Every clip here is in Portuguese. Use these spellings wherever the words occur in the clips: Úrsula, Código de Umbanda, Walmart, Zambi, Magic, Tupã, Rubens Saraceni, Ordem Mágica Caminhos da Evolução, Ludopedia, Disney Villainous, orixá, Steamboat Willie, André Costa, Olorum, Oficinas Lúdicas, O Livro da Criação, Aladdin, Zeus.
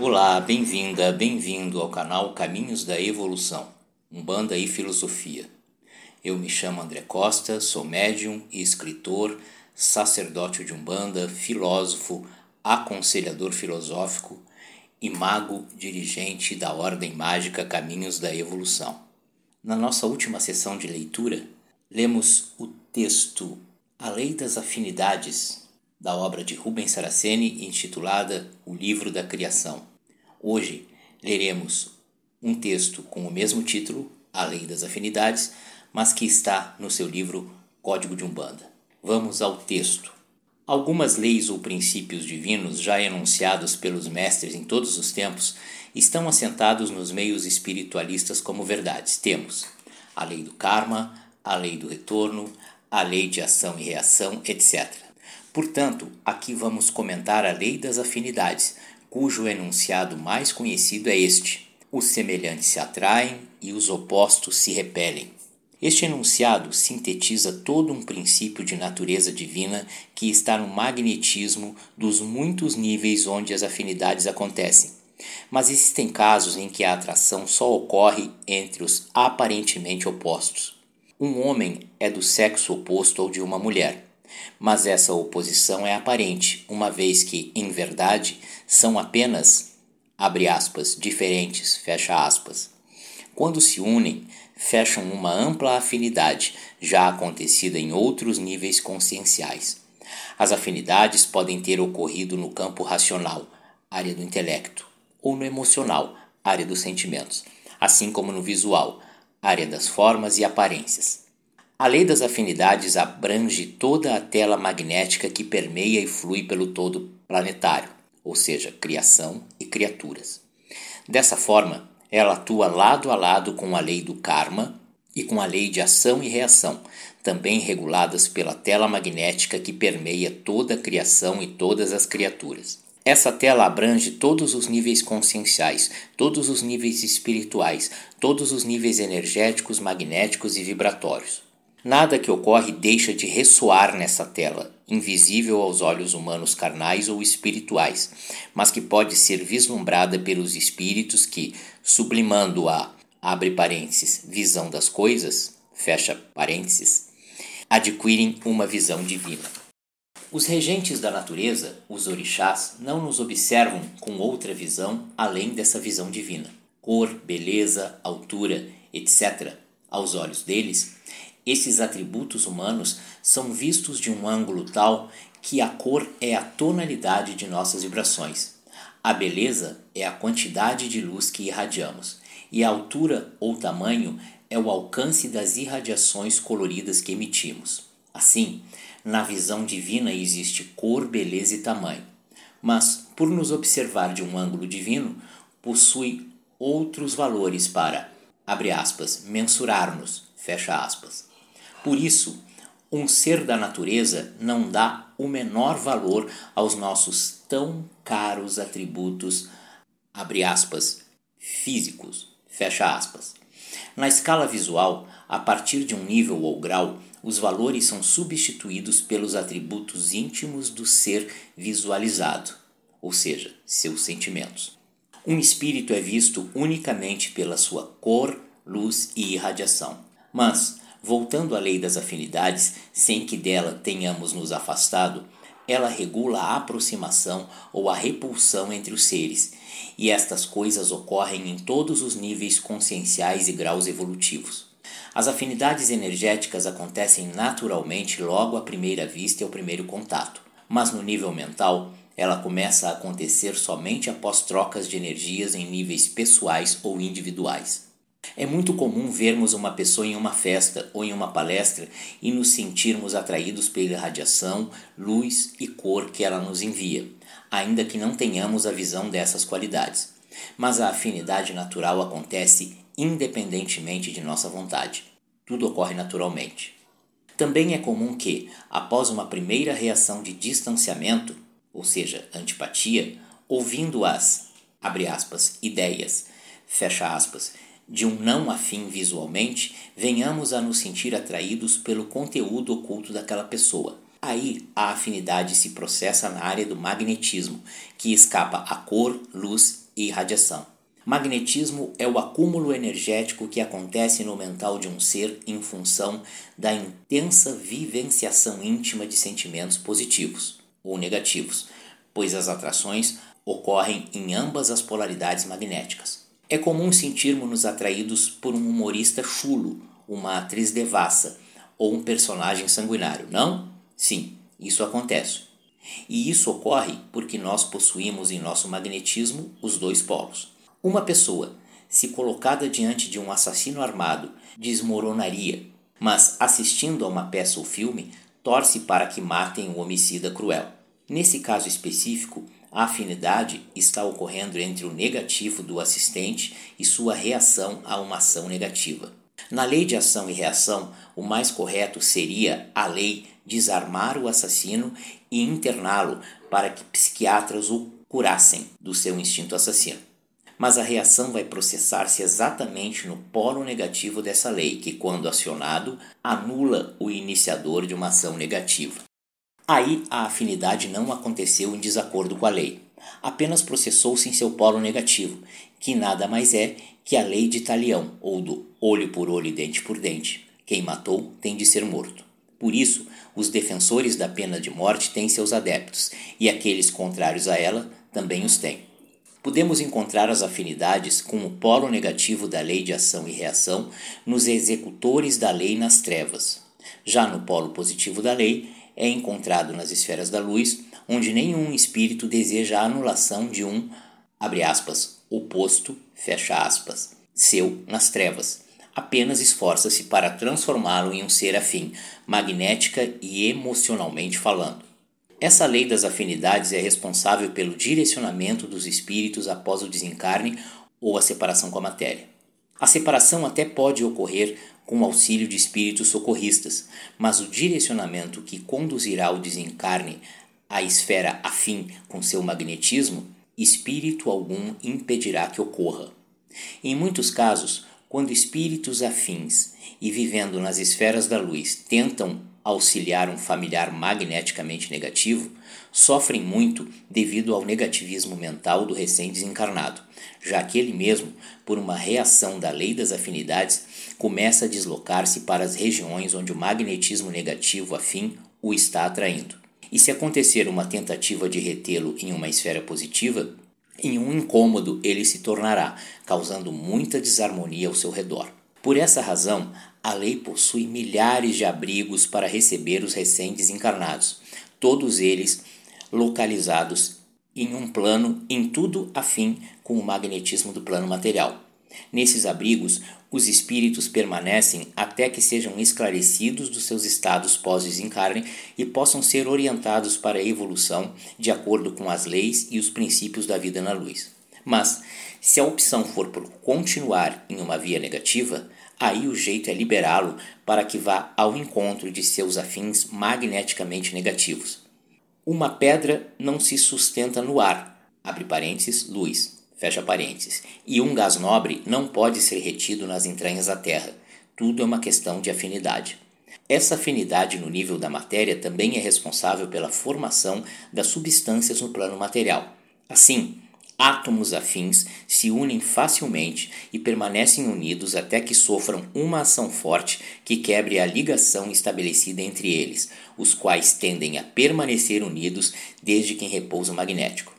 Olá, bem-vinda, bem-vindo ao canal Caminhos da Evolução, Umbanda e Filosofia. Eu me chamo André Costa, sou médium e escritor, sacerdote de Umbanda, filósofo, aconselhador filosófico e mago dirigente da Ordem Mágica Caminhos da Evolução. Na nossa última sessão de leitura, lemos o texto A Lei das Afinidades, da obra de Rubens Saraceni, intitulada O Livro da Criação. Hoje leremos um texto com o mesmo título, A Lei das Afinidades, mas que está no seu livro Código de Umbanda. Vamos ao texto. Algumas leis ou princípios divinos, já enunciados pelos mestres em todos os tempos, estão assentados nos meios espiritualistas como verdades. Temos a lei do karma, a lei do retorno, a lei de ação e reação, etc. Portanto, aqui vamos comentar a lei das afinidades, cujo enunciado mais conhecido é este: os semelhantes se atraem e os opostos se repelem. Este enunciado sintetiza todo um princípio de natureza divina que está no magnetismo dos muitos níveis onde as afinidades acontecem. Mas existem casos em que a atração só ocorre entre os aparentemente opostos. Um homem é do sexo oposto ao de uma mulher, mas essa oposição é aparente, uma vez que, em verdade, são apenas, abre aspas, diferentes, fecha aspas. Quando se unem, fecham uma ampla afinidade, já acontecida em outros níveis conscienciais. As afinidades podem ter ocorrido no campo racional, área do intelecto, ou no emocional, área dos sentimentos, assim como no visual, área das formas e aparências. A lei das afinidades abrange toda a tela magnética que permeia e flui pelo todo planetário, ou seja, criação e criaturas. Dessa forma, ela atua lado a lado com a lei do karma e com a lei de ação e reação, também reguladas pela tela magnética que permeia toda a criação e todas as criaturas. Essa tela abrange todos os níveis conscienciais, todos os níveis espirituais, todos os níveis energéticos, magnéticos e vibratórios. Nada que ocorre deixa de ressoar nessa tela, invisível aos olhos humanos carnais ou espirituais, mas que pode ser vislumbrada pelos espíritos que, sublimando a, abre parênteses, visão das coisas, fecha parênteses, adquirem uma visão divina. Os regentes da natureza, os orixás, não nos observam com outra visão além dessa visão divina. Cor, beleza, altura, etc., aos olhos deles, esses atributos humanos são vistos de um ângulo tal que a cor é a tonalidade de nossas vibrações, a beleza é a quantidade de luz que irradiamos e a altura ou tamanho é o alcance das irradiações coloridas que emitimos. Assim, na visão divina existe cor, beleza e tamanho, mas por nos observar de um ângulo divino, possui outros valores para, abre aspas, mensurar-nos, fecha aspas. Por isso, um ser da natureza não dá o menor valor aos nossos tão caros atributos, abre aspas, físicos, fecha aspas. Na escala visual, a partir de um nível ou grau, os valores são substituídos pelos atributos íntimos do ser visualizado, ou seja, seus sentimentos. Um espírito é visto unicamente pela sua cor, luz e irradiação. Mas, voltando à lei das afinidades, sem que dela tenhamos nos afastado, ela regula a aproximação ou a repulsão entre os seres, e estas coisas ocorrem em todos os níveis conscienciais e graus evolutivos. As afinidades energéticas acontecem naturalmente logo à primeira vista e ao primeiro contato, mas no nível mental, ela começa a acontecer somente após trocas de energias em níveis pessoais ou individuais. É muito comum vermos uma pessoa em uma festa ou em uma palestra e nos sentirmos atraídos pela radiação, luz e cor que ela nos envia, ainda que não tenhamos a visão dessas qualidades. Mas a afinidade natural acontece independentemente de nossa vontade. Tudo ocorre naturalmente. Também é comum que, após uma primeira reação de distanciamento, ou seja, antipatia, ouvindo as, abre aspas, ideias, fecha aspas, de um não afim visualmente, venhamos a nos sentir atraídos pelo conteúdo oculto daquela pessoa. Aí a afinidade se processa na área do magnetismo, que escapa à cor, luz e irradiação. Magnetismo é o acúmulo energético que acontece no mental de um ser em função da intensa vivenciação íntima de sentimentos positivos ou negativos, pois as atrações ocorrem em ambas as polaridades magnéticas. É comum sentirmos-nos atraídos por um humorista chulo, uma atriz devassa ou um personagem sanguinário, não? Sim, isso acontece. E isso ocorre porque nós possuímos em nosso magnetismo os dois polos. Uma pessoa, se colocada diante de um assassino armado, desmoronaria, mas assistindo a uma peça ou filme, torce para que matem o homicida cruel. Nesse caso específico, a afinidade está ocorrendo entre o negativo do assistente e sua reação a uma ação negativa. Na lei de ação e reação, o mais correto seria a lei desarmar o assassino e interná-lo para que psiquiatras o curassem do seu instinto assassino. Mas a reação vai processar-se exatamente no polo negativo dessa lei, que, quando acionado, anula o iniciador de uma ação negativa. Aí a afinidade não aconteceu em desacordo com a lei, apenas processou-se em seu polo negativo, que nada mais é que a lei de talião, ou do olho por olho e dente por dente. Quem matou tem de ser morto. Por isso, os defensores da pena de morte têm seus adeptos, e aqueles contrários a ela também os têm. Podemos encontrar as afinidades com o polo negativo da lei de ação e reação nos executores da lei nas trevas. Já no polo positivo da lei, é encontrado nas esferas da luz, onde nenhum espírito deseja a anulação de um, abre aspas, oposto, fecha aspas, seu nas trevas. Apenas esforça-se para transformá-lo em um ser afim, magnética e emocionalmente falando. Essa lei das afinidades é responsável pelo direcionamento dos espíritos após o desencarne ou a separação com a matéria. A separação até pode ocorrer com o auxílio de espíritos socorristas, mas o direcionamento que conduzirá ao desencarne à esfera afim com seu magnetismo, espírito algum impedirá que ocorra. Em muitos casos, quando espíritos afins e vivendo nas esferas da luz tentam auxiliar um familiar magneticamente negativo, sofrem muito devido ao negativismo mental do recém-desencarnado, já que ele mesmo, por uma reação da lei das afinidades, começa a deslocar-se para as regiões onde o magnetismo negativo afim o está atraindo. E se acontecer uma tentativa de retê-lo em uma esfera positiva, em um incômodo ele se tornará, causando muita desarmonia ao seu redor. Por essa razão, a lei possui milhares de abrigos para receber os recém-desencarnados, todos eles localizados em um plano em tudo afim com o magnetismo do plano material. Nesses abrigos, os espíritos permanecem até que sejam esclarecidos dos seus estados pós-desencarne e possam ser orientados para a evolução de acordo com as leis e os princípios da vida na luz. Mas, se a opção for por continuar em uma via negativa, aí o jeito é liberá-lo para que vá ao encontro de seus afins magneticamente negativos. Uma pedra não se sustenta no ar, abre parênteses, luz, fecha parênteses, e um gás nobre não pode ser retido nas entranhas da terra. Tudo é uma questão de afinidade. Essa afinidade no nível da matéria também é responsável pela formação das substâncias no plano material. Assim, átomos afins se unem facilmente e permanecem unidos até que sofram uma ação forte que quebre a ligação estabelecida entre eles, os quais tendem a permanecer unidos desde que em repouso magnético.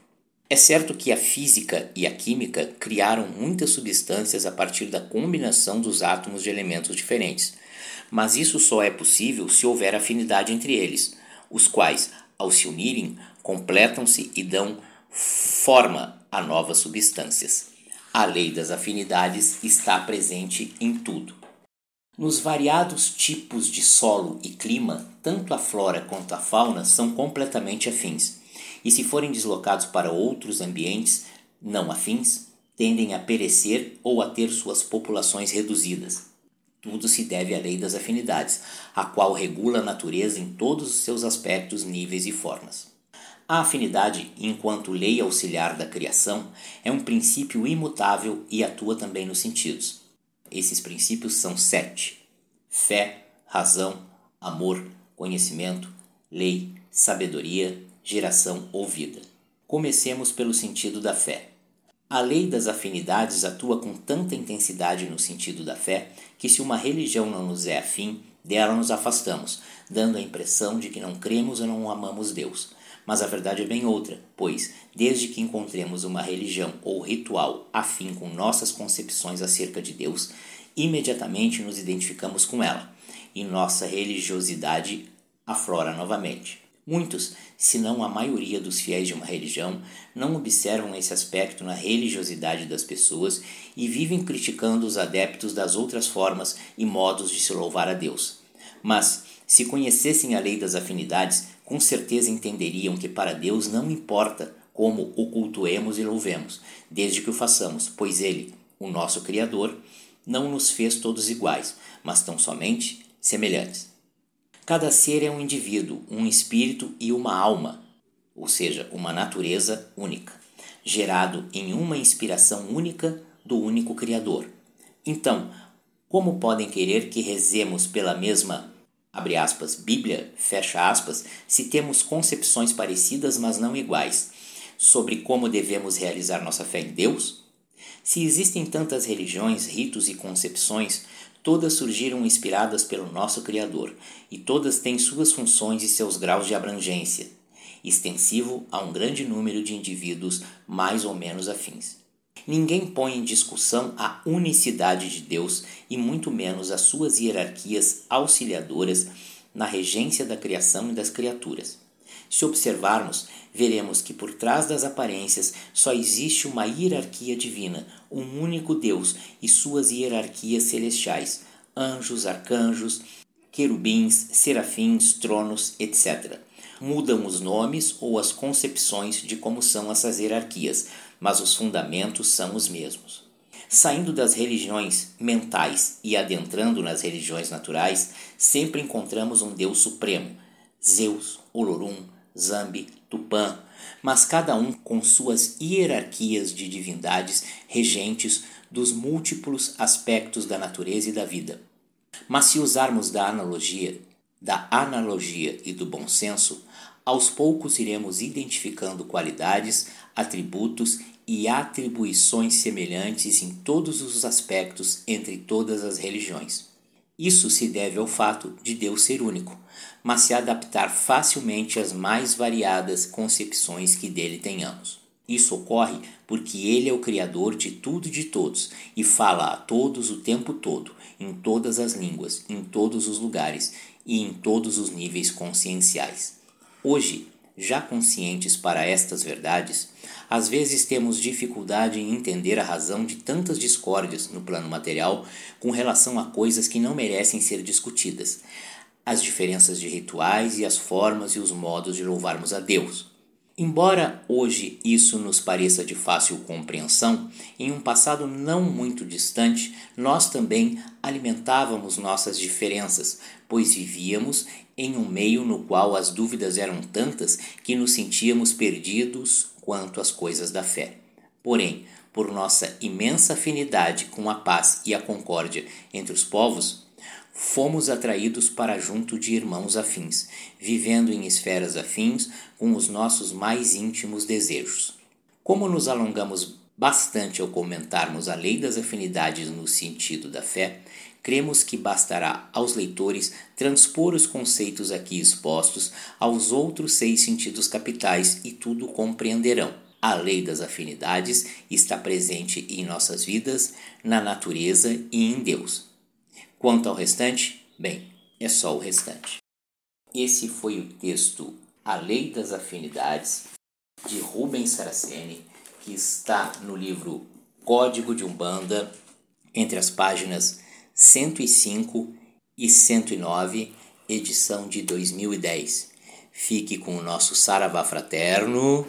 É certo que a física e a química criaram muitas substâncias a partir da combinação dos átomos de elementos diferentes, mas isso só é possível se houver afinidade entre eles, os quais, ao se unirem, completam-se e dão forma a novas substâncias. A lei das afinidades está presente em tudo. Nos variados tipos de solo e clima, tanto a flora quanto a fauna são completamente afins, e se forem deslocados para outros ambientes não afins, tendem a perecer ou a ter suas populações reduzidas. Tudo se deve à lei das afinidades, a qual regula a natureza em todos os seus aspectos, níveis e formas. A afinidade, enquanto lei auxiliar da criação, é um princípio imutável e atua também nos sentidos. Esses princípios são 7: fé, razão, amor, conhecimento, lei, sabedoria, geração ou vida. Comecemos pelo sentido da fé. A lei das afinidades atua com tanta intensidade no sentido da fé que, se uma religião não nos é afim, dela nos afastamos, dando a impressão de que não cremos ou não amamos Deus. Mas a verdade é bem outra, pois, desde que encontremos uma religião ou ritual afim com nossas concepções acerca de Deus, imediatamente nos identificamos com ela, e nossa religiosidade aflora novamente. Muitos, se não a maioria dos fiéis de uma religião, não observam esse aspecto na religiosidade das pessoas e vivem criticando os adeptos das outras formas e modos de se louvar a Deus. Mas, se conhecessem a lei das afinidades, com certeza entenderiam que para Deus não importa como o cultuemos e louvemos, desde que o façamos, pois Ele, o nosso Criador, não nos fez todos iguais, mas tão somente semelhantes. Cada ser é um indivíduo, um espírito e uma alma, ou seja, uma natureza única, gerado em uma inspiração única do único Criador. Então, como podem querer que rezemos pela mesma, abre aspas, Bíblia, fecha aspas, se temos concepções parecidas, mas não iguais, sobre como devemos realizar nossa fé em Deus? Se existem tantas religiões, ritos e concepções, todas surgiram inspiradas pelo nosso Criador, e todas têm suas funções e seus graus de abrangência, extensivo a um grande número de indivíduos mais ou menos afins. Ninguém põe em discussão a unicidade de Deus, e muito menos as suas hierarquias auxiliadoras na regência da criação e das criaturas. Se observarmos, veremos que por trás das aparências só existe uma hierarquia divina, um único Deus e suas hierarquias celestiais, anjos, arcanjos, querubins, serafins, tronos, etc. Mudam os nomes ou as concepções de como são essas hierarquias, mas os fundamentos são os mesmos. Saindo das religiões mentais e adentrando nas religiões naturais, sempre encontramos um Deus supremo, Zeus, Olorum, Zambi, Tupã, mas cada um com suas hierarquias de divindades regentes dos múltiplos aspectos da natureza e da vida. Mas se usarmos da analogia e do bom senso, aos poucos iremos identificando qualidades, atributos e atribuições semelhantes em todos os aspectos entre todas as religiões. Isso se deve ao fato de Deus ser único, mas se adaptar facilmente às mais variadas concepções que dele tenhamos. Isso ocorre porque ele é o Criador de tudo e de todos, e fala a todos o tempo todo, em todas as línguas, em todos os lugares e em todos os níveis conscienciais. Hoje, já conscientes para estas verdades, às vezes temos dificuldade em entender a razão de tantas discórdias no plano material com relação a coisas que não merecem ser discutidas, as diferenças de rituais e as formas e os modos de louvarmos a Deus. Embora hoje isso nos pareça de fácil compreensão, em um passado não muito distante, nós também alimentávamos nossas diferenças, pois vivíamos em um meio no qual as dúvidas eram tantas que nos sentíamos perdidos quanto às coisas da fé. Porém, por nossa imensa afinidade com a paz e a concórdia entre os povos, fomos atraídos para junto de irmãos afins, vivendo em esferas afins com os nossos mais íntimos desejos. Como nos alongamos bastante ao comentarmos a lei das afinidades no sentido da fé, cremos que bastará aos leitores transpor os conceitos aqui expostos aos outros 6 sentidos capitais e tudo compreenderão. A lei das afinidades está presente em nossas vidas, na natureza e em Deus. Quanto ao restante, bem, é só o restante. Esse foi o texto A Lei das Afinidades, de Rubens Saraceni, que está no livro Código de Umbanda, entre as páginas 105 e 109, edição de 2010. Fique com o nosso saravá fraterno.